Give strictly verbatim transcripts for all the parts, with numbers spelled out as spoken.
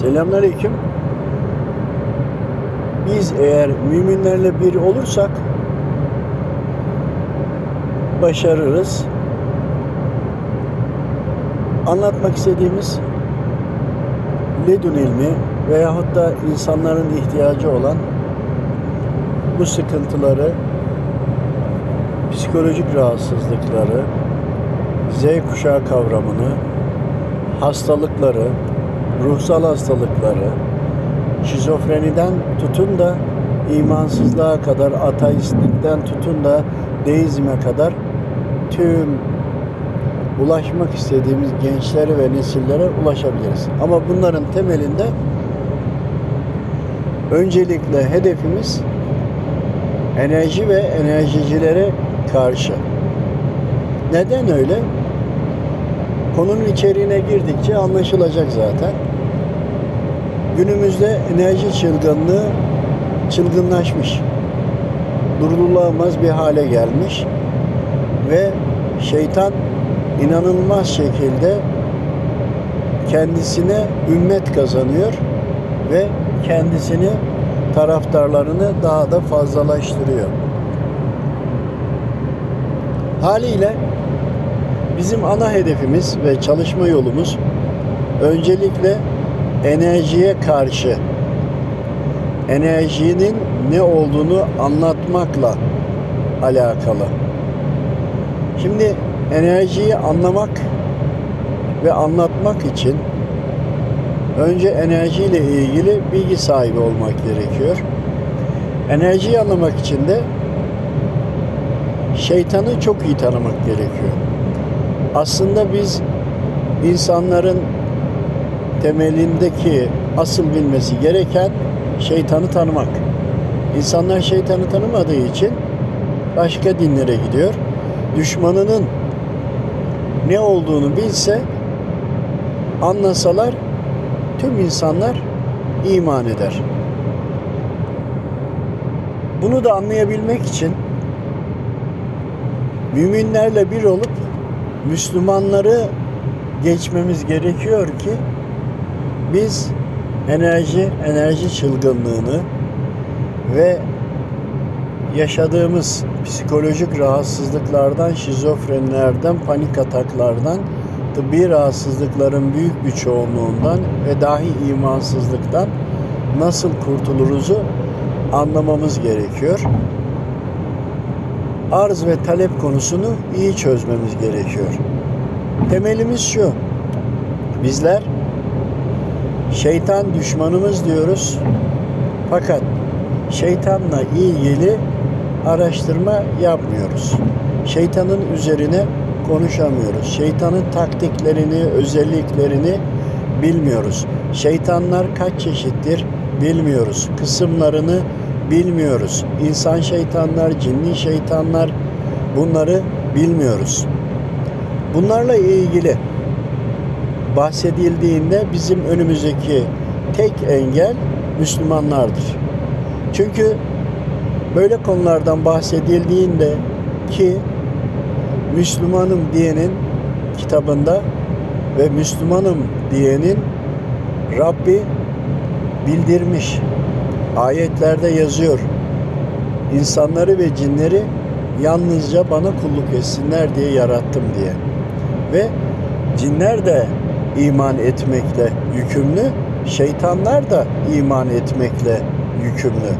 Selamünaleyküm. Biz eğer müminlerle bir olursak başarırız. Anlatmak istediğimiz ledün ilmi veyahut da insanların ihtiyacı olan bu sıkıntıları, psikolojik rahatsızlıkları, Z kuşağı kavramını, hastalıkları, ruhsal hastalıkları, şizofreniden tutun da imansızlığa kadar, ateistlikten tutun da deizme kadar tüm ulaşmak istediğimiz gençlere ve nesillere ulaşabiliriz. Ama bunların temelinde öncelikle hedefimiz enerji ve enerjicilere karşı. Neden öyle? Konunun içeriğine girdikçe anlaşılacak zaten. Günümüzde enerji çılgınlığı çılgınlaşmış, durdurulamaz bir hale gelmiş ve şeytan inanılmaz şekilde kendisine ümmet kazanıyor ve kendisini, taraftarlarını daha da fazlalaştırıyor. Haliyle bizim ana hedefimiz ve çalışma yolumuz öncelikle enerjiye karşı, enerjinin ne olduğunu anlatmakla alakalı. Şimdi enerjiyi anlamak ve anlatmak için önce enerjiyle ilgili bilgi sahibi olmak gerekiyor. Enerjiyi anlamak için de şeytanı çok iyi tanımak gerekiyor. Aslında biz insanların temelindeki asıl bilmesi gereken şeytanı tanımak. İnsanlar şeytanı tanımadığı için başka dinlere gidiyor. Düşmanının ne olduğunu bilse, anlasalar tüm insanlar iman eder. Bunu da anlayabilmek için müminlerle bir olup Müslümanları geçmemiz gerekiyor ki biz enerji, enerji çılgınlığını ve yaşadığımız psikolojik rahatsızlıklardan, şizofrenilerden, panik ataklardan, tıbbi rahatsızlıkların büyük bir çoğunluğundan ve dahi imansızlıktan nasıl kurtuluruzu anlamamız gerekiyor. Arz ve talep konusunu iyi çözmemiz gerekiyor. Temelimiz şu: bizler şeytan düşmanımız diyoruz. Fakat şeytanla ilgili araştırma yapmıyoruz. Şeytanın üzerine konuşamıyoruz. Şeytanın taktiklerini, özelliklerini bilmiyoruz. Şeytanlar kaç çeşittir bilmiyoruz. Kısımlarını bilmiyoruz. İnsan şeytanlar, cinli şeytanlar, bunları bilmiyoruz. Bunlarla ilgili bahsedildiğinde bizim önümüzdeki tek engel Müslümanlardır. Çünkü böyle konulardan bahsedildiğinde ki Müslümanım diyenin kitabında ve Müslümanım diyenin Rabbi bildirmiş, ayetlerde yazıyor. İnsanları ve cinleri yalnızca bana kulluk etsinler diye yarattım diye. Ve cinler de iman etmekle yükümlü, şeytanlar da iman etmekle yükümlü.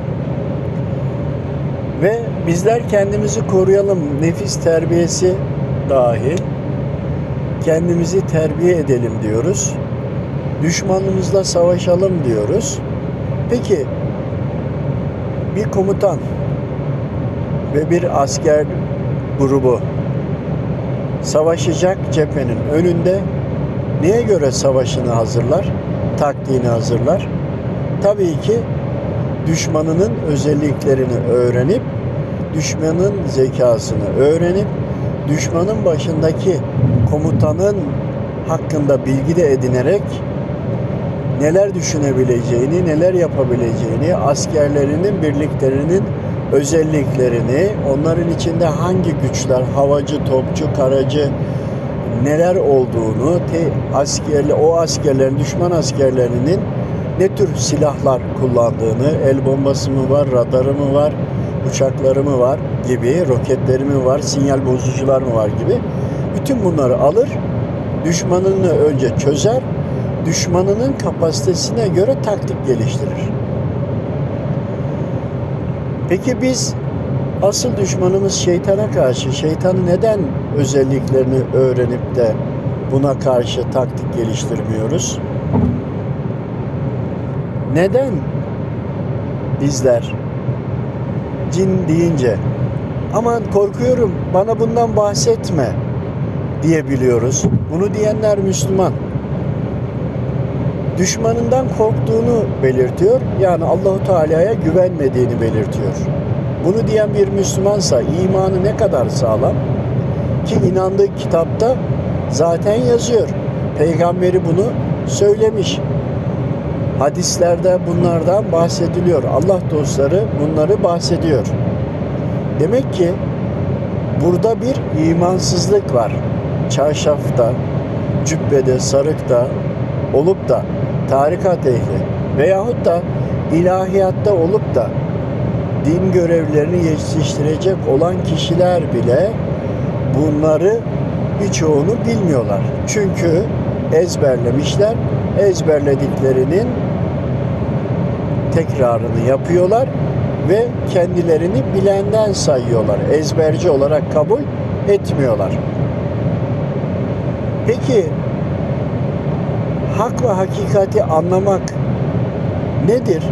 Ve bizler kendimizi koruyalım, nefis terbiyesi dahil kendimizi terbiye edelim diyoruz. Düşmanımızla savaşalım diyoruz. Peki bir komutan ve bir asker grubu savaşacak cephenin önünde neye göre savaşını hazırlar, taktiğini hazırlar? Tabii ki düşmanının özelliklerini öğrenip, düşmanın zekasını öğrenip, düşmanın başındaki komutanın hakkında bilgi de edinerek neler düşünebileceğini, neler yapabileceğini, askerlerinin, birliklerinin özelliklerini, onların içinde hangi güçler, havacı, topçu, karacı, neler olduğunu, te, askerli, o askerlerin, düşman askerlerinin ne tür silahlar kullandığını, el bombası mı var, radarı mı var, uçakları mı var gibi, roketleri mi var, sinyal bozucular mı var gibi. Bütün bunları alır, düşmanını önce çözer, düşmanının kapasitesine göre taktik geliştirir. Peki biz asıl düşmanımız şeytana karşı, şeytanın neden özelliklerini öğrenip de buna karşı taktik geliştirmiyoruz? Neden bizler cin deyince aman korkuyorum bana bundan bahsetme diyebiliyoruz? Bunu diyenler Müslüman. Düşmanından korktuğunu belirtiyor. Yani Allahu Teala'ya güvenmediğini belirtiyor. Bunu diyen bir Müslümansa imanı ne kadar sağlam ki inandığı kitapta zaten yazıyor. Peygamberi bunu söylemiş. Hadislerde bunlardan bahsediliyor. Allah dostları bunları bahsediyor. Demek ki burada bir imansızlık var. Çarşafta, cübbede, sarıkta olup da tarikat ehli veyahut da ilahiyatta olup da din görevlerini yetiştirecek olan kişiler bile bunları birçoğunu bilmiyorlar. Çünkü ezberlemişler, ezberlediklerinin tekrarını yapıyorlar ve kendilerini bilenden sayıyorlar. Ezberci olarak kabul etmiyorlar. Peki hak ve hakikati anlamak nedir?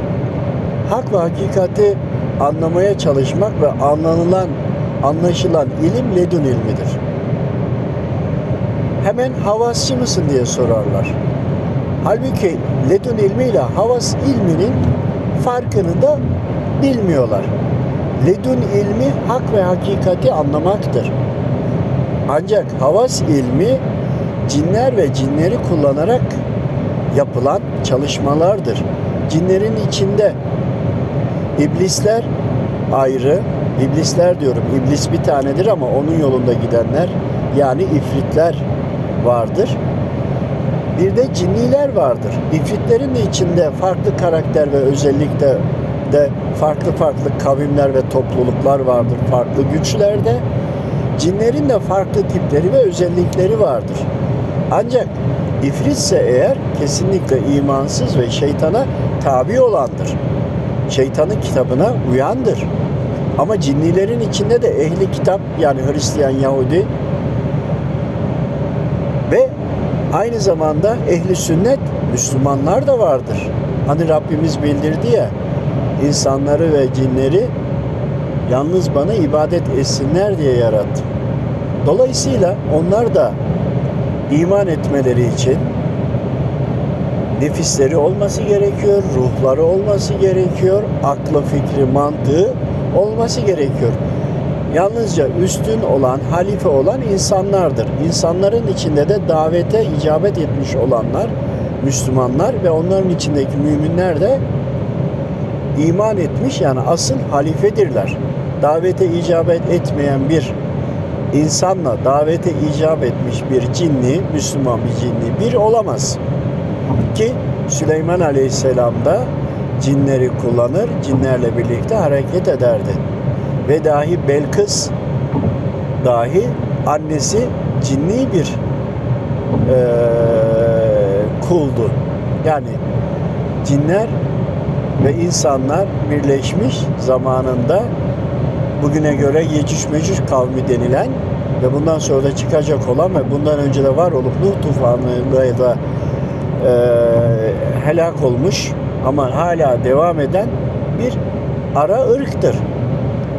Hak ve hakikati anlamaya çalışmak ve anlanılan, anlaşılan ilim ledün ilmidir. Hemen havasçı mısın diye sorarlar. Halbuki ledün ilmiyle havas ilminin farkını da bilmiyorlar. Ledün ilmi hak ve hakikati anlamaktır. Ancak havas ilmi cinler ve cinleri kullanarak yapılan çalışmalardır. Cinlerin içinde iblisler ayrı, iblisler diyorum, iblis bir tanedir ama onun yolunda gidenler yani ifritler vardır. Bir de cinniler vardır. İfritlerin de içinde farklı karakter ve özellikle de farklı farklı kavimler ve topluluklar vardır. Farklı güçlerde cinlerin de farklı tipleri ve özellikleri vardır. Ancak ifritse eğer kesinlikle imansız ve şeytana tabi olandır. Şeytanın kitabına uyandır. Ama cinnilerin içinde de ehli kitap yani Hristiyan, Yahudi ve aynı zamanda ehli sünnet Müslümanlar da vardır. Hani Rabbimiz bildirdi ya, insanları ve cinleri yalnız bana ibadet etsinler diye yarattım. Dolayısıyla onlar da İman etmeleri için nefisleri olması gerekiyor, ruhları olması gerekiyor, aklı, fikri, mantığı olması gerekiyor. Yalnızca üstün olan, halife olan insanlardır. İnsanların içinde de davete icabet etmiş olanlar, Müslümanlar ve onların içindeki müminler de iman etmiş yani asıl halifedirler. Davete icabet etmeyen bir İnsanla davete icap etmiş bir cinni, Müslüman bir cinni bir olamaz. Ki Süleyman Aleyhisselam da cinleri kullanır, cinlerle birlikte hareket ederdi. Ve dahi Belkıs dahi annesi cinni bir e, kuldu. Yani cinler ve insanlar birleşmiş zamanında bugüne göre Yecüc Mecüc kavmi denilen ve bundan sonra da çıkacak olan ve bundan önce de var olup Nuh tufanıyla da e, helak olmuş ama hala devam eden bir ara ırktır.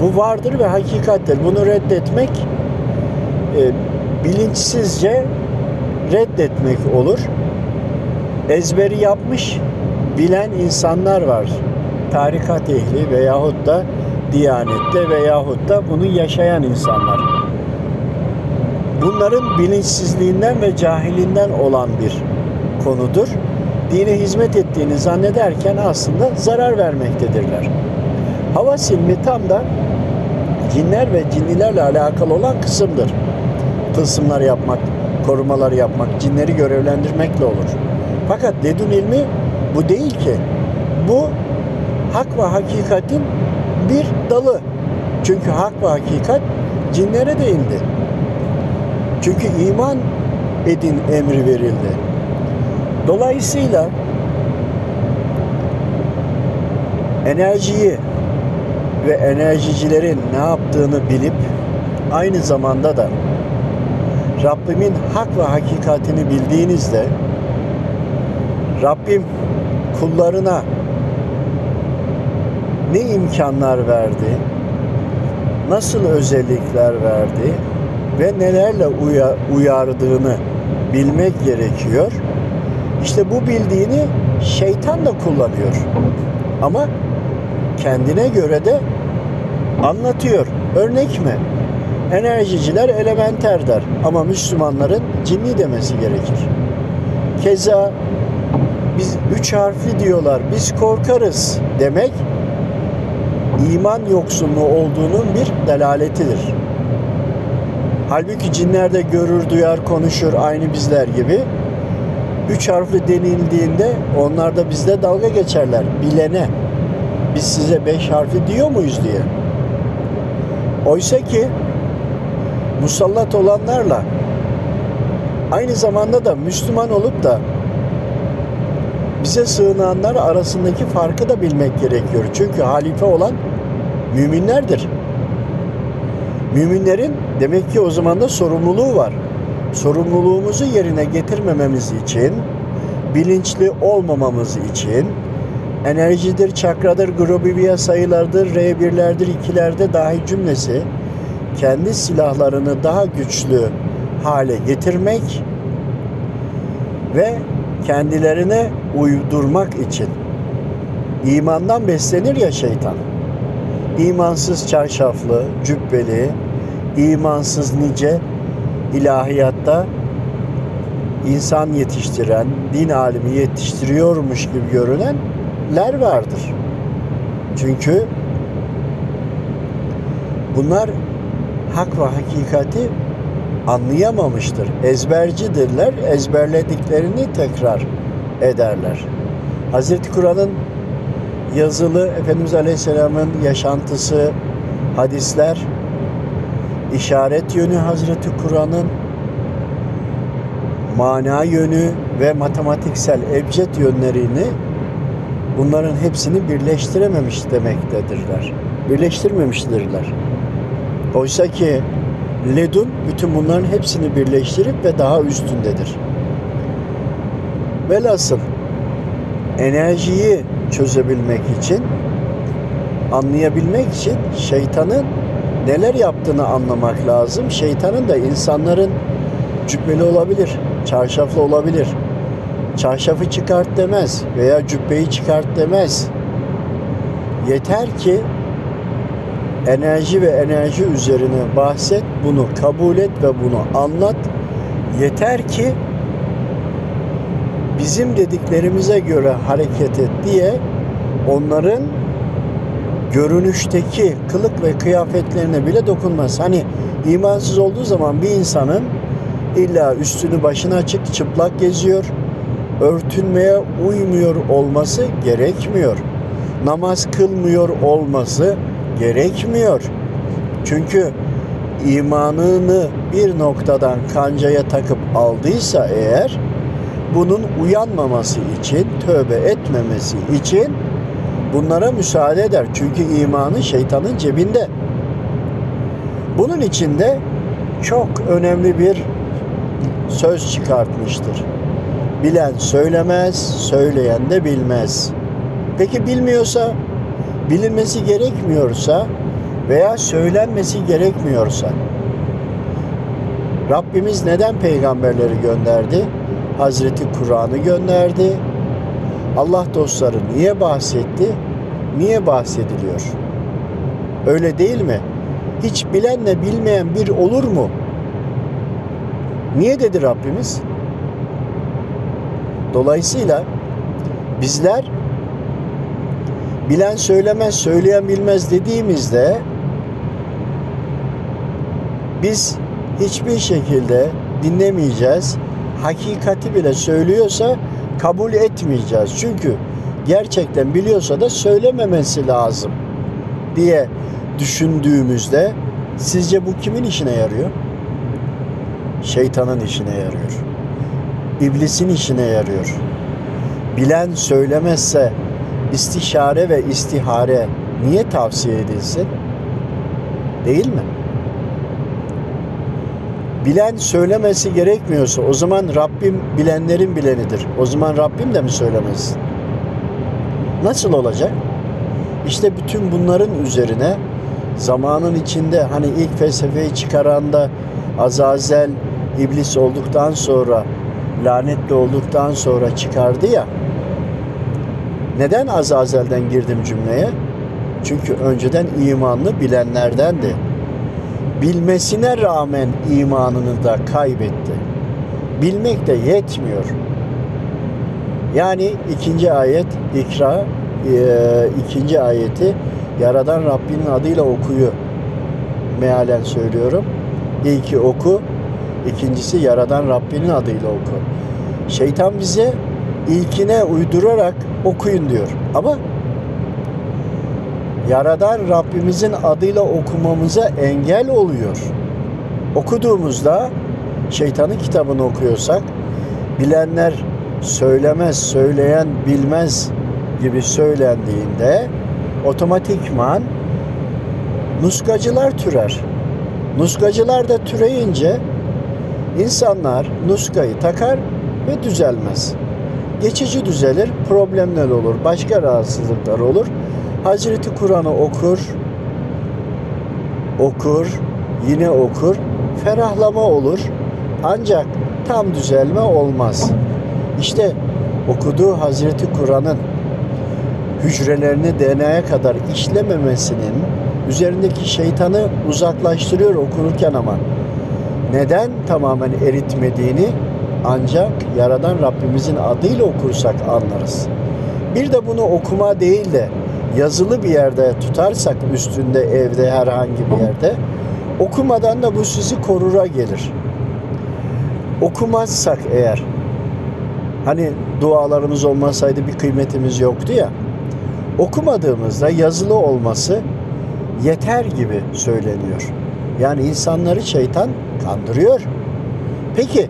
Bu vardır ve hakikattir. Bunu reddetmek e, bilinçsizce reddetmek olur. Ezberi yapmış bilen insanlar var. Tarikat ehli veyahut da Diyanette veyahut da bunu yaşayan insanlar. Bunların bilinçsizliğinden ve cahilinden olan bir konudur. Dine hizmet ettiğini zannederken aslında zarar vermektedirler. Havas ilmi tam da cinler ve cinlilerle alakalı olan kısımdır. Tılsımlar yapmak, korumalar yapmak, cinleri görevlendirmekle olur. Fakat ledün ilmi Bu değil ki. Bu hak ve hakikatin bir dalı. Çünkü hak ve hakikat cinlere değildi. Çünkü iman edin emri verildi. Dolayısıyla enerjiyi ve enerjicilerin ne yaptığını bilip aynı zamanda da Rabbimin hak ve hakikatini bildiğinizde Rabbim kullarına ne imkanlar verdi, nasıl özellikler verdi ve nelerle uyardığını bilmek gerekiyor. İşte bu bildiğini şeytan da kullanıyor. Ama kendine göre de anlatıyor. Örnek mi? Enerjiciler elementer der ama Müslümanların cinni demesi gerekir. Keza biz üç harfli diyorlar, biz korkarız demek iman yoksunluğu olduğunun bir delaletidir. Halbuki cinler de görür, duyar, konuşur aynı bizler gibi. Üç harfli denildiğinde onlar da bizle dalga geçerler. Bilene biz size beş harfli diyor muyuz diye. Oysa ki musallat olanlarla aynı zamanda da Müslüman olup da bize sığınanlar arasındaki farkı da bilmek gerekiyor. Çünkü halife olan müminlerdir. Müminlerin demek ki o zaman da sorumluluğu var. Sorumluluğumuzu yerine getirmememiz için, bilinçli olmamamız için, enerjidir, çakradır, grobiviya sayılardır, R bir'lerdir, ikilerde dahil cümlesi, kendi silahlarını daha güçlü hale getirmek ve kendilerine uydurmak için. İmandan beslenir ya şeytan. İmansız çarşaflı, cübbeli, imansız nice ilahiyatta insan yetiştiren, din alimi yetiştiriyormuş gibi görünenler vardır. Çünkü bunlar hak ve hakikati anlayamamıştır. Ezbercidirler, ezberlediklerini tekrar ederler. Hazreti Kur'an'ın yazılı, Efendimiz Aleyhisselam'ın yaşantısı, hadisler, işaret yönü Hazreti Kur'an'ın, mana yönü ve matematiksel ebced yönlerini, bunların hepsini birleştirememiş demektedirler. Birleştirmemiştirler. Oysa ki Ledun bütün bunların hepsini birleştirip ve daha üstündedir. Velhasıl enerjiyi çözebilmek için, anlayabilmek için şeytanın neler yaptığını anlamak lazım. Şeytanın da insanların cübbeli olabilir, çarşaflı olabilir. Çarşafı çıkart demez veya cübbeyi çıkart demez. Yeter ki enerji ve enerji üzerine bahset, bunu kabul et ve bunu anlat. Yeter ki bizim dediklerimize göre hareket et diye onların görünüşteki kılık ve kıyafetlerine bile dokunmaz. Hani imansız olduğu zaman bir insanın illa üstünü başına açık, çıplak geziyor, örtünmeye uymuyor olması gerekmiyor. Namaz kılmıyor olması gerekmiyor. Çünkü imanını bir noktadan kancaya takıp aldıysa eğer, bunun uyanmaması için, tövbe etmemesi için bunlara müsaade eder. Çünkü imanı şeytanın cebinde. Bunun için de çok önemli bir söz çıkartmıştır. Bilen söylemez, söyleyen de bilmez. Peki bilmiyorsa, bilinmesi gerekmiyorsa veya söylenmesi gerekmiyorsa, Rabbimiz neden peygamberleri gönderdi? Hazreti Kur'an'ı gönderdi. Allah dostları niye bahsetti? Niye bahsediliyor? Öyle değil mi? Hiç bilenle bilmeyen bir olur mu? Niye dedi Rabbimiz? Dolayısıyla bizler bilen söylemez, söyleyen bilmez dediğimizde biz hiçbir şekilde dinlemeyeceğiz. Hakikati bile söylüyorsa kabul etmeyeceğiz. Çünkü gerçekten biliyorsa da söylememesi lazım diye düşündüğümüzde sizce bu kimin işine yarıyor? Şeytanın işine yarıyor. İblisin işine yarıyor. Bilen söylemezse istişare ve istihare niye tavsiye edilsin? Değil mi? Bilen söylemesi gerekmiyorsa o zaman Rabbim bilenlerin bilenidir. O zaman Rabbim de mi söylemez? Nasıl olacak? İşte bütün bunların üzerine zamanın içinde hani ilk felsefeyi çıkaranda Azazel iblis olduktan sonra lanetli olduktan sonra çıkardı ya. Neden Azazel'den girdim cümleye? Çünkü önceden imanlı bilenlerdendi. Bilmesine rağmen imanını da kaybetti. Bilmek de yetmiyor. Yani ikinci ayet ikra, e, ikinci ayeti Yaradan Rabbinin adıyla okuyu mealen söylüyorum. İlki oku, ikincisi Yaradan Rabbinin adıyla oku. Şeytan bize ilkine uydurarak okuyun diyor. Ama Yaradan Rabbimizin adıyla okumamıza engel oluyor. Okuduğumuzda şeytanın kitabını okuyorsak, bilenler söylemez, söyleyen bilmez gibi söylendiğinde otomatikman nuskacılar türer. Nuskacılar da türeyince insanlar nuskayı takar ve düzelmez. Geçici düzelir, problemler olur, başka rahatsızlıklar olur. Hazreti Kur'an'ı okur, okur, yine okur, ferahlama olur. Ancak tam düzelme olmaz. İşte okuduğu Hazreti Kur'an'ın hücrelerini D N A'ya kadar işlememesinin üzerindeki şeytanı uzaklaştırıyor okunurken ama neden tamamen eritmediğini ancak Yaradan Rabbimizin adıyla okursak anlarız. Bir de bunu okuma değil de yazılı bir yerde tutarsak üstünde, evde, herhangi bir yerde okumadan da bu sizi korura gelir. Okumazsak eğer, hani dualarımız olmasaydı bir kıymetimiz yoktu ya, okumadığımızda yazılı olması yeter gibi söyleniyor. Yani insanları şeytan kandırıyor. Peki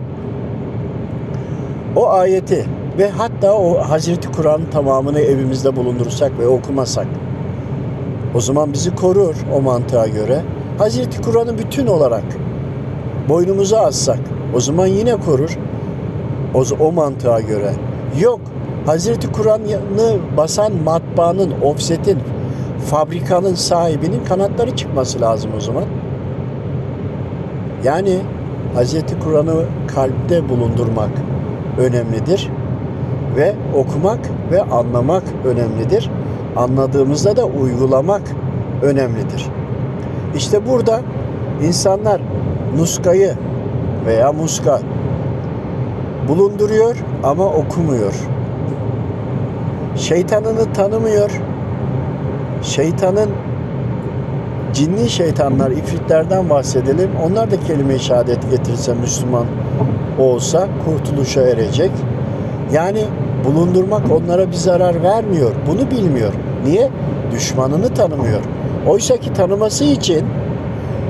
o ayeti ve hatta o Hazreti Kur'an'ın tamamını evimizde bulundursak ve okumasak o zaman bizi korur o mantığa göre. Hazreti Kur'an'ı bütün olarak boynumuza assak o zaman yine korur o, o mantığa göre. Yok, Hazreti Kur'an'ı basan matbaanın, ofsetin, fabrikanın sahibinin kanatları çıkması lazım o zaman. Yani Hazreti Kur'an'ı kalpte bulundurmak önemlidir. Ve okumak ve anlamak önemlidir. Anladığımızda da uygulamak önemlidir. İşte burada insanlar nuskayı veya muska bulunduruyor ama okumuyor. Şeytanını tanımıyor. Şeytanın, cinni şeytanlar, ifritlerden bahsedelim. Onlar da kelime-i şehadet getirse, Müslüman olsa kurtuluşa erecek. Yani bulundurmak onlara bir zarar vermiyor. Bunu bilmiyor. Niye? Düşmanını tanımıyor. Oysa ki tanıması için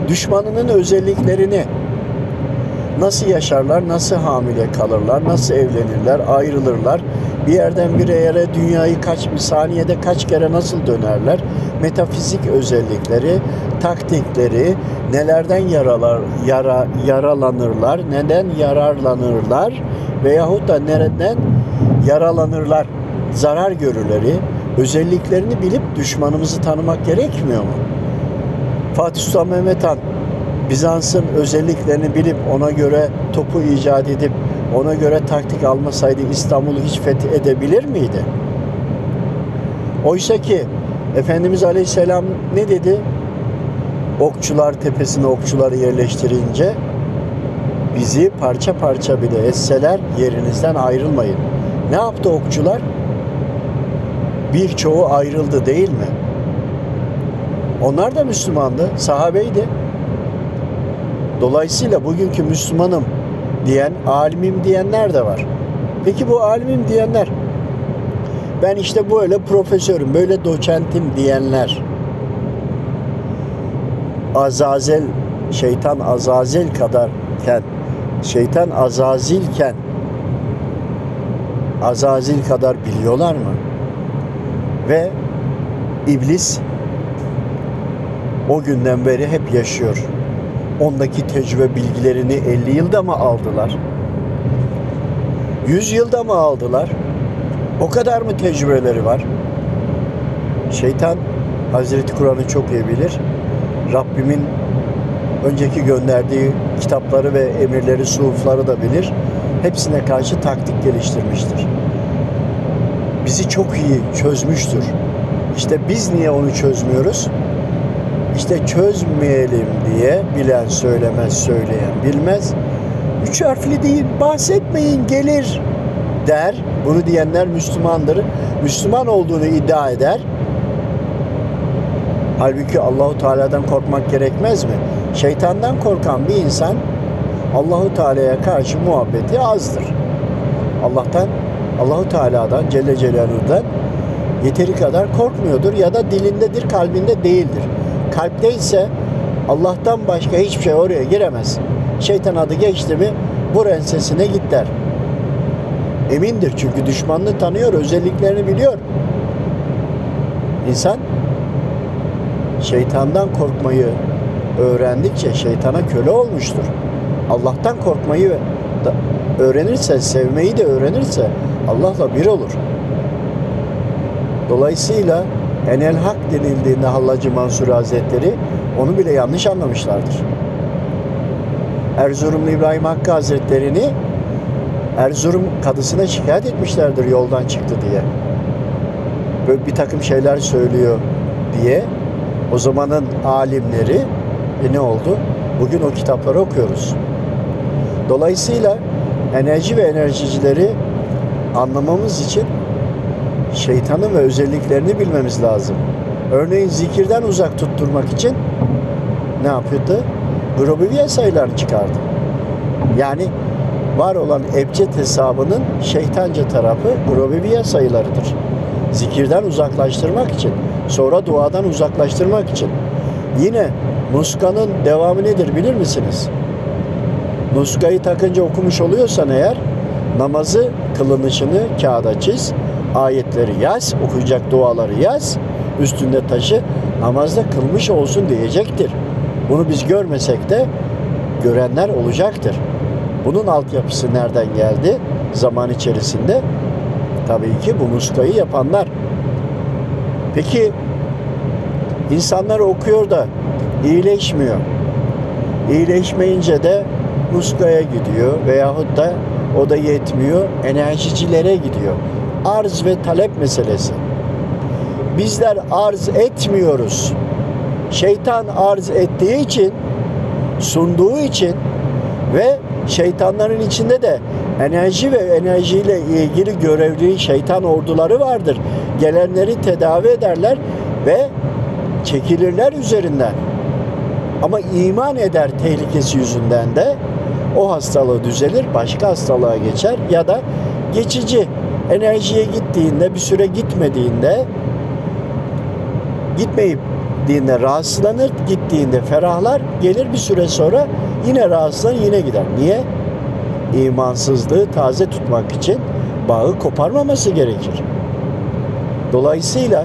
düşmanının özelliklerini, nasıl yaşarlar, nasıl hamile kalırlar, nasıl evlenirler, ayrılırlar, bir yerden bir yere dünyayı kaç bir saniyede kaç kere nasıl dönerler, metafizik özellikleri, taktikleri, nelerden yaralar, yara, yaralanırlar, neden yararlanırlar veyahut da nereden yaralanırlar, zarar görürleri, özelliklerini bilip düşmanımızı tanımak gerekmiyor mu? Fatih Sultan Mehmet Han, Bizans'ın özelliklerini bilip ona göre topu icat edip ona göre taktik almasaydı İstanbul'u hiç fethedebilir miydi? Oysa ki Efendimiz Aleyhisselam ne dedi? Okçular tepesine okçuları yerleştirince bizi parça parça bile etseler yerinizden ayrılmayın. Ne yaptı okçular? Birçoğu ayrıldı değil mi? Onlar da Müslümandı, sahabeydi. Dolayısıyla bugünkü Müslümanım diyen, alimim diyenler de var. Peki bu alimim diyenler, ben işte böyle profesörüm, böyle doçentim diyenler, Azazel, şeytan Azazel kadarken, şeytan Azazilken Azazil kadar biliyorlar mı? Ve iblis o günden beri hep yaşıyor. Ondaki tecrübe bilgilerini elli yılda mı aldılar? yüz yılda mı aldılar? O kadar mı tecrübeleri var? Şeytan Hazreti Kur'an'ı çok iyi bilir. Rabbimin önceki gönderdiği kitapları ve emirleri, suhufları da bilir. Hepsine karşı taktik geliştirmiştir. Bizi çok iyi çözmüştür. İşte biz niye onu çözmüyoruz? İşte çözmeyelim diye bilen söylemez, söyleyen bilmez. Üç harfli değil, bahsetmeyin gelir der. Bunu diyenler Müslümandır. Müslüman olduğunu iddia eder. Halbuki Allahu Teala'dan korkmak gerekmez mi? Şeytandan korkan bir insan Allahu Teala'ya karşı muhabbeti azdır. Allah'tan, Allahu Teala'dan Celle Celaluhu'dan yeteri kadar korkmuyordur ya da dilindedir, kalbinde değildir. Kalpteyse Allah'tan başka hiçbir şey oraya giremez. Şeytan adı geçti mi bu rensesine git der. Emindir çünkü düşmanını tanıyor, özelliklerini biliyor. İnsan şeytandan korkmayı öğrendikçe şeytana köle olmuştur. Allah'tan korkmayı öğrenirse, sevmeyi de öğrenirse Allah'la bir olur. Dolayısıyla Enel Hak denildiğinde Hallacı Mansur Hazretleri onu bile yanlış anlamışlardır. Erzurumlu İbrahim Hakkı Hazretleri'ni Erzurum kadısına şikayet etmişlerdir yoldan çıktı diye. Böyle bir takım şeyler söylüyor diye o zamanın alimleri e ne oldu? Bugün o kitapları okuyoruz. Dolayısıyla enerji ve enerjicileri anlamamız için şeytanın ve özelliklerini bilmemiz lazım. Örneğin zikirden uzak tutturmak için ne yapıyordu? Grobiviye sayılarını çıkardı. Yani var olan ebced hesabının şeytanca tarafı grobiviye sayılarıdır. Zikirden uzaklaştırmak için, sonra duadan uzaklaştırmak için. Yine nuskanın devamı nedir bilir misiniz? Nuskayı takınca okumuş oluyorsan eğer namazı kılınışını kağıda çiz, ayetleri yaz, okuyacak duaları yaz, üstünde taşı, namazda kılmış olsun diyecektir. Bunu biz görmesek de görenler olacaktır. Bunun altyapısı nereden geldi? Zaman içerisinde tabii ki bu nuskayı yapanlar. Peki insanlar okuyor da iyileşmiyor. İyileşmeyince de nuskaya gidiyor veyahut da o da yetmiyor, enerjicilere gidiyor. Arz ve talep meselesi. Bizler arz etmiyoruz. Şeytan arz ettiği için, sunduğu için ve şeytanların içinde de enerji ve enerjiyle ilgili görevli şeytan orduları vardır. Gelenleri tedavi ederler ve çekilirler üzerinden. Ama iman eder tehlikesi yüzünden de o hastalığı düzelir, başka hastalığa geçer ya da geçici enerjiye gittiğinde, bir süre gitmediğinde, gitmeyip gittiğinde rahatsızlanır, gittiğinde ferahlar, gelir bir süre sonra yine rahatsızlanır, yine gider. Niye? İmansızlığı taze tutmak için bağı koparmaması gerekir. Dolayısıyla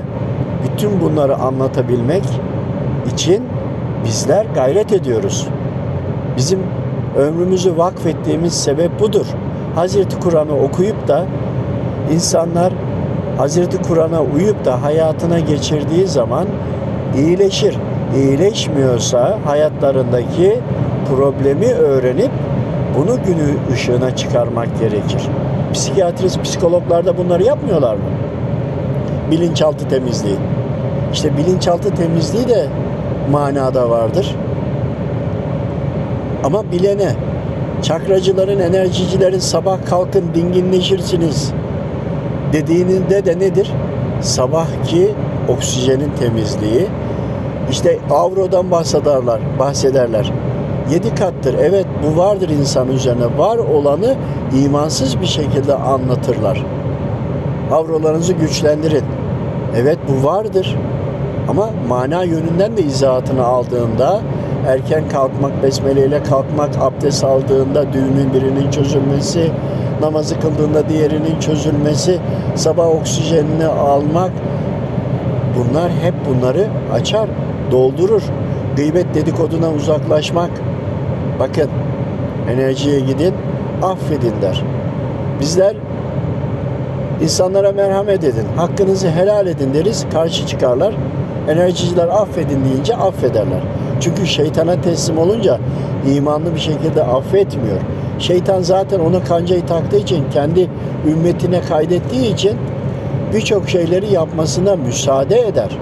bütün bunları anlatabilmek için bizler gayret ediyoruz. Bizim ömrümüzü vakfettiğimiz sebep budur. Hazreti Kur'an'ı okuyup da insanlar Hazreti Kur'an'a uyup da hayatına geçirdiği zaman İyileşir. İyileşmiyorsa hayatlarındaki problemi öğrenip bunu günü ışığına çıkarmak gerekir. Psikiyatrist, psikologlar da bunları yapmıyorlar mı? Bilinçaltı temizliği. İşte bilinçaltı temizliği de manada vardır. Ama bilene, çakracıların, enerjicilerin sabah kalkın dinginleşirsiniz dediğinde de nedir? Sabahki oksijenin temizliği. İşte avrodan bahsederler, bahsederler. yedi kattır. Evet, bu vardır insan üzerine. Var olanı imansız bir şekilde anlatırlar. Avrolarınızı güçlendirin. Evet, bu vardır. Ama mana yönünden de izahatını aldığında, erken kalkmak, besmeleyle kalkmak, abdest aldığında düğümün birinin çözülmesi, namazı kıldığında diğerinin çözülmesi, sabah oksijenini almak, bunlar hep bunları açar, doldurur. Gıybet dedikoduna uzaklaşmak. Bakın, enerjiye gidin, affedin der. Bizler insanlara merhamet edin, hakkınızı helal edin deriz, karşı çıkarlar. Enerjiciler affedin deyince affederler. Çünkü şeytana teslim olunca imanlı bir şekilde affetmiyor. Şeytan zaten ona kancayı taktığı için, kendi ümmetine kaydettiği için birçok şeyleri yapmasına müsaade eder.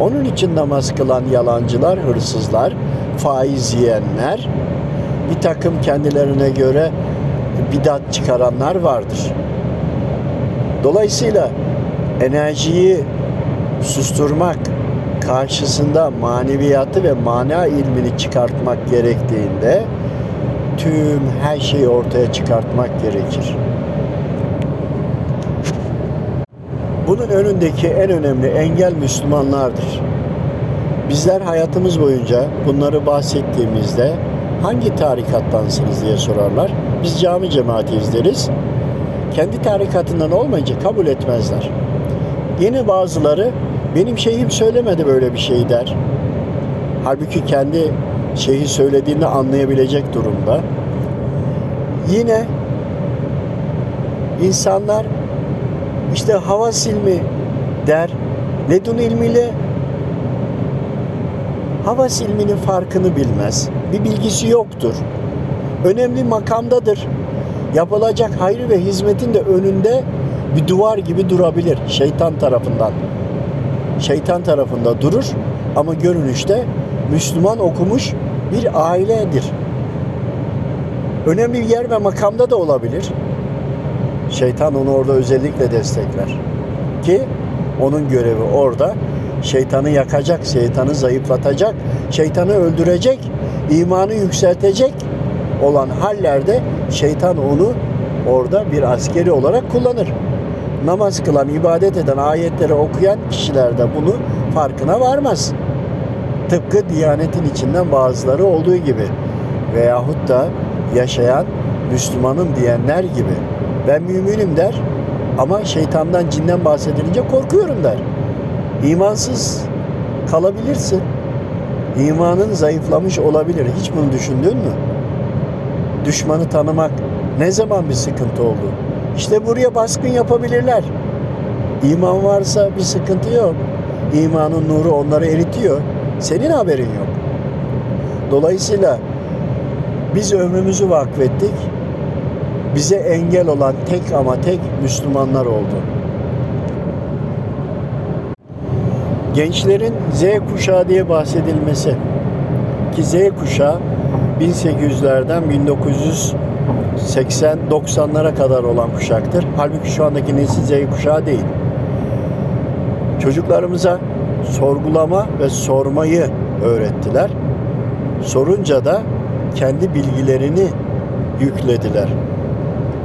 Onun için namaz kılan yalancılar, hırsızlar, faiz yiyenler, bir takım kendilerine göre bidat çıkaranlar vardır. Dolayısıyla enerjiyi susturmak, karşısında maneviyatı ve mana ilmini çıkartmak gerektiğinde tüm her şeyi ortaya çıkartmak gerekir. Bunun önündeki en önemli engel Müslümanlardır. Bizler hayatımız boyunca bunları bahsettiğimizde hangi tarikattansınız diye sorarlar. Biz cami cemaatiyiz deriz. Kendi tarikatından olmayınca kabul etmezler. Yine bazıları benim şeyhim söylemedi böyle bir şey der. Halbuki kendi şeyhi söylediğini anlayabilecek durumda. Yine insanlar işte havas ilmi der. Ledun ilmiyle havas ilminin farkını bilmez. Bir bilgisi yoktur. Önemli makamdadır. Yapılacak hayrı ve hizmetin de önünde bir duvar gibi durabilir şeytan tarafından. Şeytan tarafında durur ama görünüşte Müslüman okumuş bir ailedir. Önemli bir yer ve makamda da olabilir. Şeytan onu orada özellikle destekler. Ki onun görevi orada şeytanı yakacak, şeytanı zayıflatacak, şeytanı öldürecek, imanı yükseltecek olan hallerde şeytan onu orada bir askeri olarak kullanır. Namaz kılan, ibadet eden, ayetleri okuyan kişiler de bunu farkına varmaz. Tıpkı Diyanet'in içinden bazıları olduğu gibi veyahut da yaşayan Müslümanım diyenler gibi. Ben müminim der ama şeytandan, cinden bahsedilince korkuyorum der. İmansız kalabilirsin. İmanın zayıflamış olabilir. Hiç bunu düşündün mü? Düşmanı tanımak ne zaman bir sıkıntı oldu? İşte buraya baskın yapabilirler. İman varsa bir sıkıntı yok. İmanın nuru onları eritiyor. Senin haberin yok. Dolayısıyla biz ömrümüzü vakfettik. Bize engel olan tek ama tek Müslümanlar oldu. Gençlerin Z kuşağı diye bahsedilmesi. Ki Z kuşağı bin sekiz yüzlerden bin dokuz yüz seksen doksanlara kadar olan kuşaktır. Halbuki şu andaki nesil Z kuşağı değil. Çocuklarımıza sorgulama ve sormayı öğrettiler. Sorunca da kendi bilgilerini yüklediler.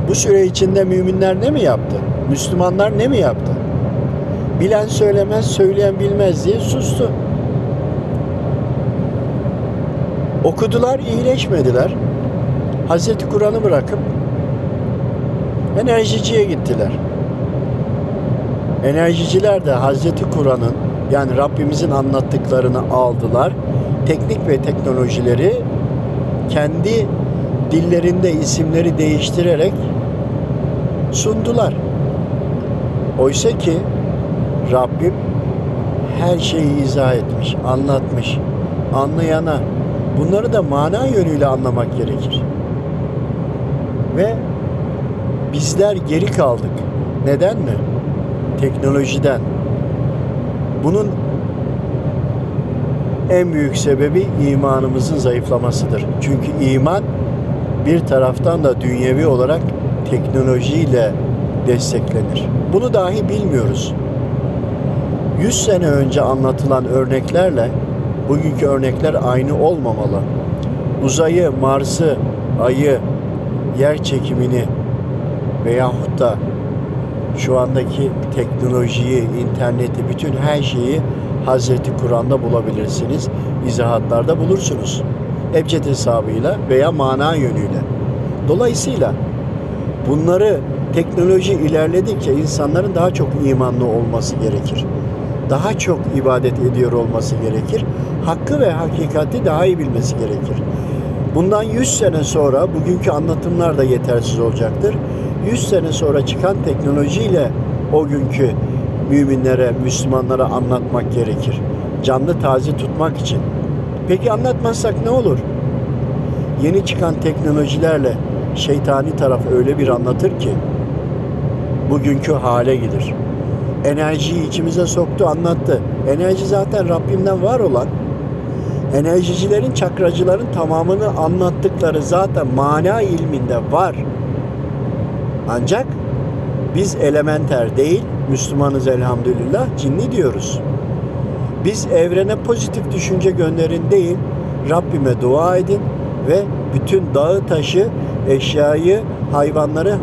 Bu süre içinde müminler ne mi yaptı? Müslümanlar ne mi yaptı? Bilen söylemez, söyleyen bilmez diye sustu. Okudular, iyileşmediler. Hazreti Kur'an'ı bırakıp enerjiciye gittiler. Enerjiciler de Hazreti Kur'an'ın, yani Rabbimizin anlattıklarını aldılar. Teknik ve teknolojileri kendi dillerinde isimleri değiştirerek sundular. Oysa ki Rabbim her şeyi izah etmiş, anlatmış. Anlayana bunları da mana yönüyle anlamak gerekir. Ve bizler geri kaldık. Neden mi? Teknolojiden. Bunun en büyük sebebi imanımızın zayıflamasıdır. Çünkü iman bir taraftan da dünyevi olarak teknolojiyle desteklenir. Bunu dahi bilmiyoruz. yüz sene önce anlatılan örneklerle bugünkü örnekler aynı olmamalı. uzayı, Mars'ı, Ay'ı, yer çekimini veyahut da şu andaki teknolojiyi, interneti, bütün her şeyi Hazreti Kur'an'da bulabilirsiniz. İzahatlarda bulursunuz. Ebced hesabıyla veya mana yönüyle. Dolayısıyla bunları teknoloji ilerledikçe insanların daha çok imanlı olması gerekir. Daha çok ibadet ediyor olması gerekir. Hakkı ve hakikati daha iyi bilmesi gerekir. Bundan yüz sene sonra bugünkü anlatımlar da yetersiz olacaktır. yüz sene sonra çıkan teknolojiyle o günkü müminlere, Müslümanlara anlatmak gerekir. Canlı taze tutmak için. Peki anlatmazsak ne olur? Yeni çıkan teknolojilerle şeytani taraf öyle bir anlatır ki bugünkü hale gelir. Enerjiyi içimize soktu, anlattı. Enerji zaten Rabbimden var olan. Enerjicilerin, çakracıların tamamını anlattıkları zaten mana ilminde var. Ancak biz elementer değil, Müslümanız elhamdülillah, cinni diyoruz. Biz evrene pozitif düşünce gönderin değil, Rabbime dua edin ve bütün dağı, taşı, eşyayı, hayvanları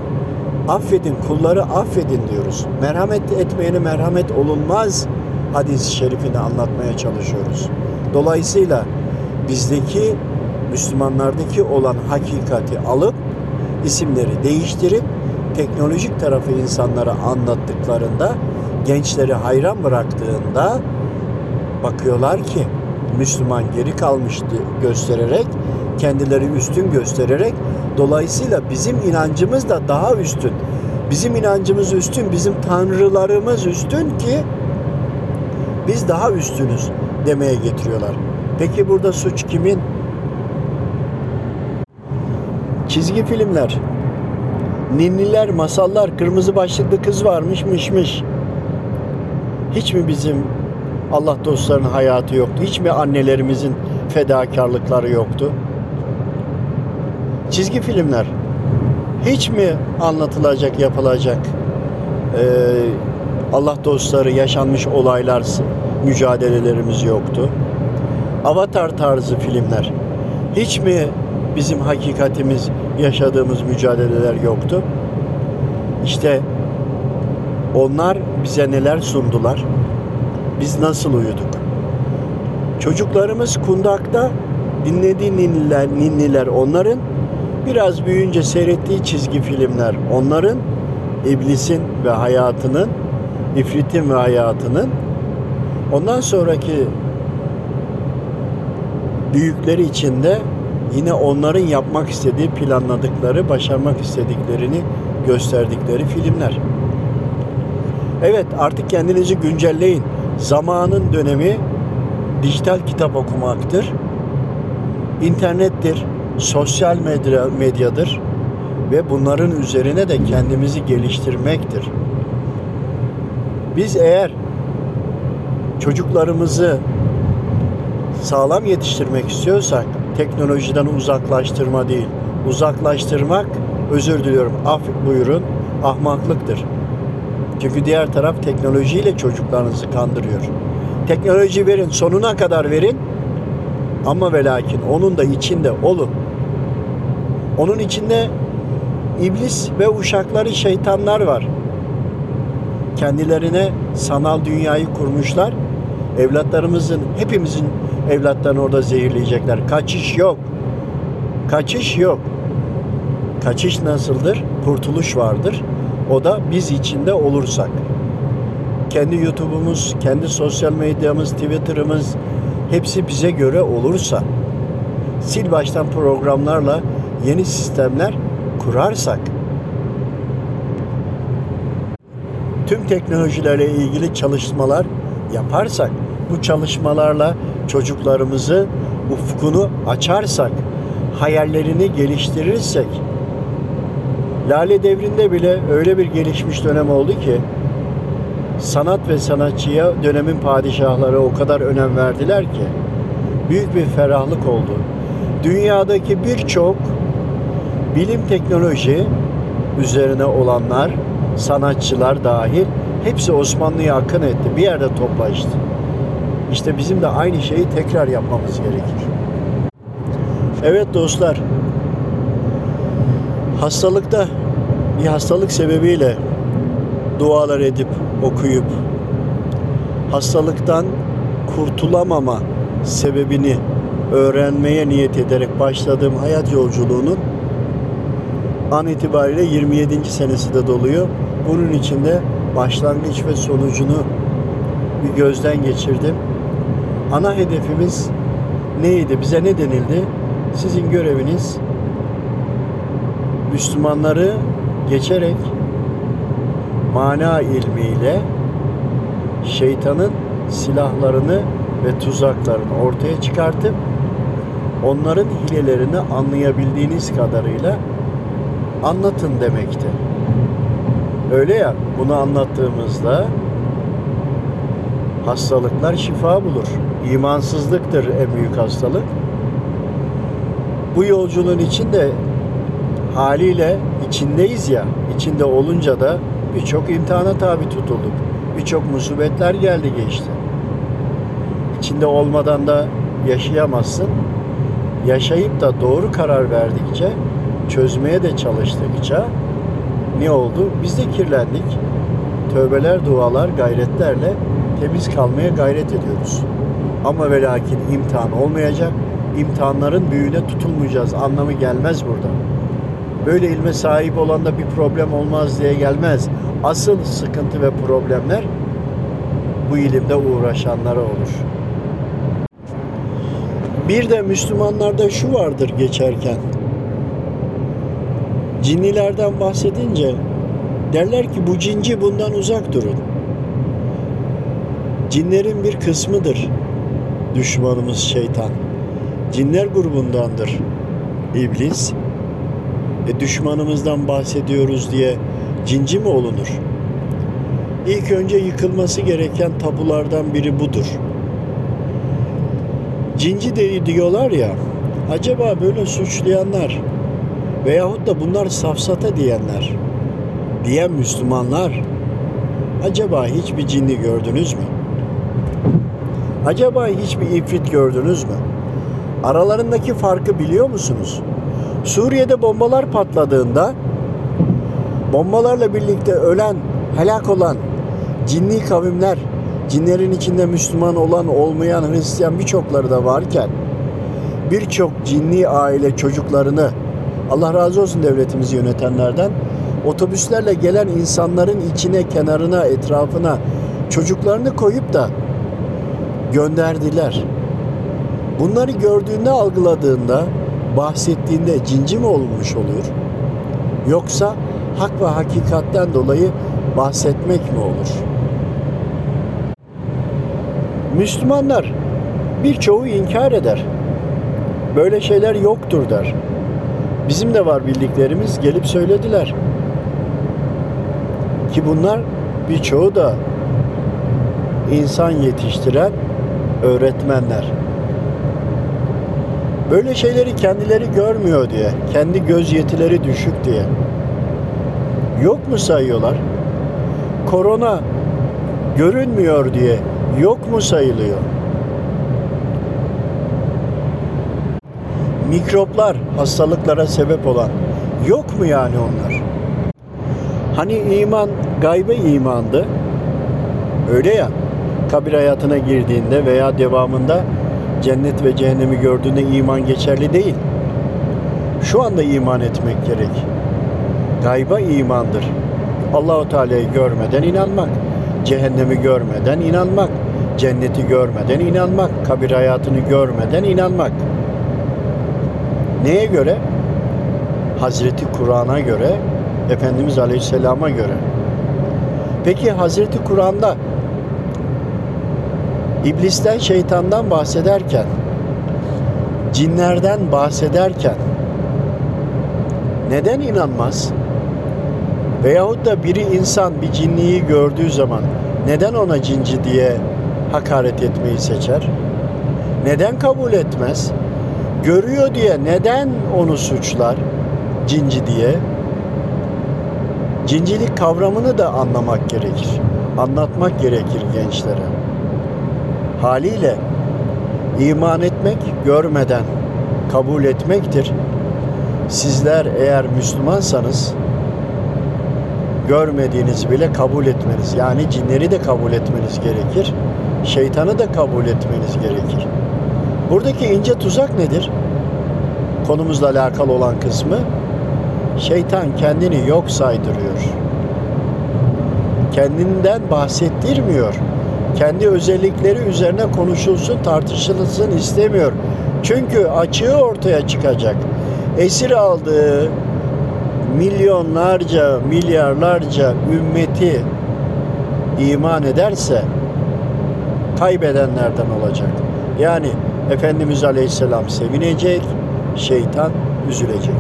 affedin, kulları affedin diyoruz. Merhamet etmeyene merhamet olunmaz hadis-i şerifini anlatmaya çalışıyoruz. Dolayısıyla bizdeki, Müslümanlardaki olan hakikati alıp, isimleri değiştirip, teknolojik tarafı insanlara anlattıklarında, gençleri hayran bıraktığında bakıyorlar ki Müslüman geri kalmıştı göstererek, kendileri üstün göstererek, dolayısıyla bizim inancımız da daha üstün. Bizim inancımız üstün, bizim tanrılarımız üstün ki biz daha üstünüz demeye getiriyorlar. Peki burada suç kimin? Çizgi filmler, ninniler, masallar, kırmızı başlıklı kız varmış, mışmış. Hiç mi bizim Allah dostlarının hayatı yoktu? Hiç mi annelerimizin fedakarlıkları yoktu? Çizgi filmler, hiç mi anlatılacak, yapılacak e, Allah dostları, yaşanmış olaylar, mücadelelerimiz yoktu? Avatar tarzı filmler, hiç mi bizim hakikatimiz, yaşadığımız mücadeleler yoktu? İşte onlar bize neler sundular? Biz nasıl uyuduk? Çocuklarımız kundakta dinlediği ninniler, ninniler onların, biraz büyüyünce seyrettiği çizgi filmler onların, iblisin ve hayatının, ifritin ve hayatının, ondan sonraki büyükleri içinde yine onların yapmak istediği, planladıkları, başarmak istediklerini gösterdikleri filmler. Evet, artık kendinizi güncelleyin. Zamanın dönemi dijital kitap okumaktır, internettir, sosyal medya, medyadır ve bunların üzerine de kendimizi geliştirmektir. Biz eğer çocuklarımızı sağlam yetiştirmek istiyorsak, teknolojiden uzaklaştırma değil, uzaklaştırmak, özür diliyorum, af buyurun, ahmaklıktır. Çünkü diğer taraf teknolojiyle çocuklarınızı kandırıyor. Teknoloji verin, sonuna kadar verin ama ve lakin onun da içinde olun. Onun içinde iblis ve uşakları, şeytanlar var. Kendilerine sanal dünyayı kurmuşlar. Evlatlarımızın, hepimizin evlatlarını orada zehirleyecekler. Kaçış yok. Kaçış yok. Kaçış nasıldır? Kurtuluş vardır. O da biz içinde olursak. Kendi YouTube'umuz, kendi sosyal medyamız, Twitter'ımız hepsi bize göre olursa, sil baştan programlarla yeni sistemler kurarsak, tüm teknolojilerle ilgili çalışmalar yaparsak, bu çalışmalarla çocuklarımızı, ufkunu açarsak, hayallerini geliştirirsek, Lale Devri'nde bile öyle bir gelişmiş dönem oldu ki, sanat ve sanatçıya dönemin padişahları o kadar önem verdiler ki büyük bir ferahlık oldu. Dünyadaki birçok bilim, teknoloji üzerine olanlar, sanatçılar dahil hepsi Osmanlı'ya akın etti. Bir yerde toplaştı. İşte bizim de aynı şeyi tekrar yapmamız gerekir. Evet dostlar, hastalıkta bir hastalık sebebiyle dualar edip okuyup hastalıktan kurtulamama sebebini öğrenmeye niyet ederek başladığım hayat yolculuğunun an itibariyle yirmi yedinci senesi de doluyor. Bunun için de başlangıç ve sonucunu bir gözden geçirdim. Ana hedefimiz neydi? Bize ne denildi? Sizin göreviniz Müslümanları geçerek mana ilmiyle şeytanın silahlarını ve tuzaklarını ortaya çıkartıp onların hilelerini anlayabildiğiniz kadarıyla anlatın demekti. Öyle ya, bunu anlattığımızda hastalıklar şifa bulur. İmansızlıktır en büyük hastalık. Bu yolculuğun içinde haliyle içindeyiz ya, içinde olunca da birçok imtihana tabi tutulduk. Birçok musibetler geldi geçti. İçinde olmadan da yaşayamazsın. Yaşayıp da doğru karar verdikçe, çözmeye de çalıştıkça ne oldu? Biz de kirlendik. Tövbeler, dualar, gayretlerle temiz kalmaya gayret ediyoruz. Ama ve lakin imtihan olmayacak. İmtihanların büyüğüne tutulmayacağız. Anlamı gelmez burada. Böyle ilme sahip olan da bir problem olmaz diye gelmez. Asıl sıkıntı ve problemler bu ilimde uğraşanlara olur. Bir de Müslümanlarda şu vardır geçerken. Cinlilerden bahsedince derler ki bu cinci, bundan uzak durun. Cinlerin bir kısmıdır düşmanımız şeytan. Cinler grubundandır iblis. E düşmanımızdan bahsediyoruz diye cinci mi olunur? İlk önce yıkılması gereken tabulardan biri budur. Cinci de diyorlar ya, acaba böyle suçlayanlar veyahut da bunlar safsata diyenler, diyen Müslümanlar, acaba hiçbir cinni gördünüz mü? Acaba hiçbir ifrit gördünüz mü? Aralarındaki farkı biliyor musunuz? Suriye'de bombalar patladığında bombalarla birlikte ölen, helak olan cinni kavimler, cinlerin içinde Müslüman olan, olmayan, Hristiyan birçokları da varken birçok cinni aile çocuklarını, Allah razı olsun devletimizi yönetenlerden, otobüslerle gelen insanların içine, kenarına, etrafına çocuklarını koyup da gönderdiler. Bunları gördüğünde, algıladığında, bahsettiğinde cinci mi olmuş olur? Yoksa hak ve hakikatten dolayı bahsetmek mi olur? Müslümanlar birçoğu inkar eder. Böyle şeyler yoktur der. Bizim de var bildiklerimiz, gelip söylediler. Ki bunlar birçoğu da insan yetiştiren öğretmenler. Böyle şeyleri kendileri görmüyor diye, kendi göz yetileri düşük diye yok mu sayıyorlar? Korona görünmüyor diye yok mu sayılıyor? Mikroplar, hastalıklara sebep olan, yok mu yani onlar? Hani iman gaybe imandı, öyle ya, kabir hayatına girdiğinde veya devamında cennet ve cehennemi gördüğünde iman geçerli değil. Şu anda iman etmek gerek. Gayba imandır. Allah-u Teala'yı görmeden inanmak, cehennemi görmeden inanmak, cenneti görmeden inanmak, kabir hayatını görmeden inanmak. Neye göre? Hazreti Kur'an'a göre, Efendimiz Aleyhisselam'a göre. Peki Hazreti Kur'an'da İblisten, şeytandan bahsederken, cinlerden bahsederken neden inanmaz? Veyahut da biri insan bir cinliyi gördüğü zaman neden ona cinci diye hakaret etmeyi seçer? Neden kabul etmez? Görüyor diye neden onu suçlar? Cinci diye. Cincilik kavramını da anlamak gerekir. Anlatmak gerekir gençlere. Haliyle iman etmek görmeden, kabul etmektir. Sizler eğer Müslümansanız görmediğiniz bile kabul etmeniz, yani cinleri de kabul etmeniz gerekir, şeytanı da kabul etmeniz gerekir. Buradaki ince tuzak nedir? Konumuzla alakalı olan kısmı, şeytan kendini yok saydırıyor. Kendinden bahsettirmiyor. Kendi özellikleri üzerine konuşulsun, tartışılsın istemiyor. Çünkü açığı ortaya çıkacak. Esir aldığı milyonlarca, milyarlarca ümmeti iman ederse kaybedenlerden olacak. Yani Efendimiz Aleyhisselam sevinecek, şeytan üzülecek.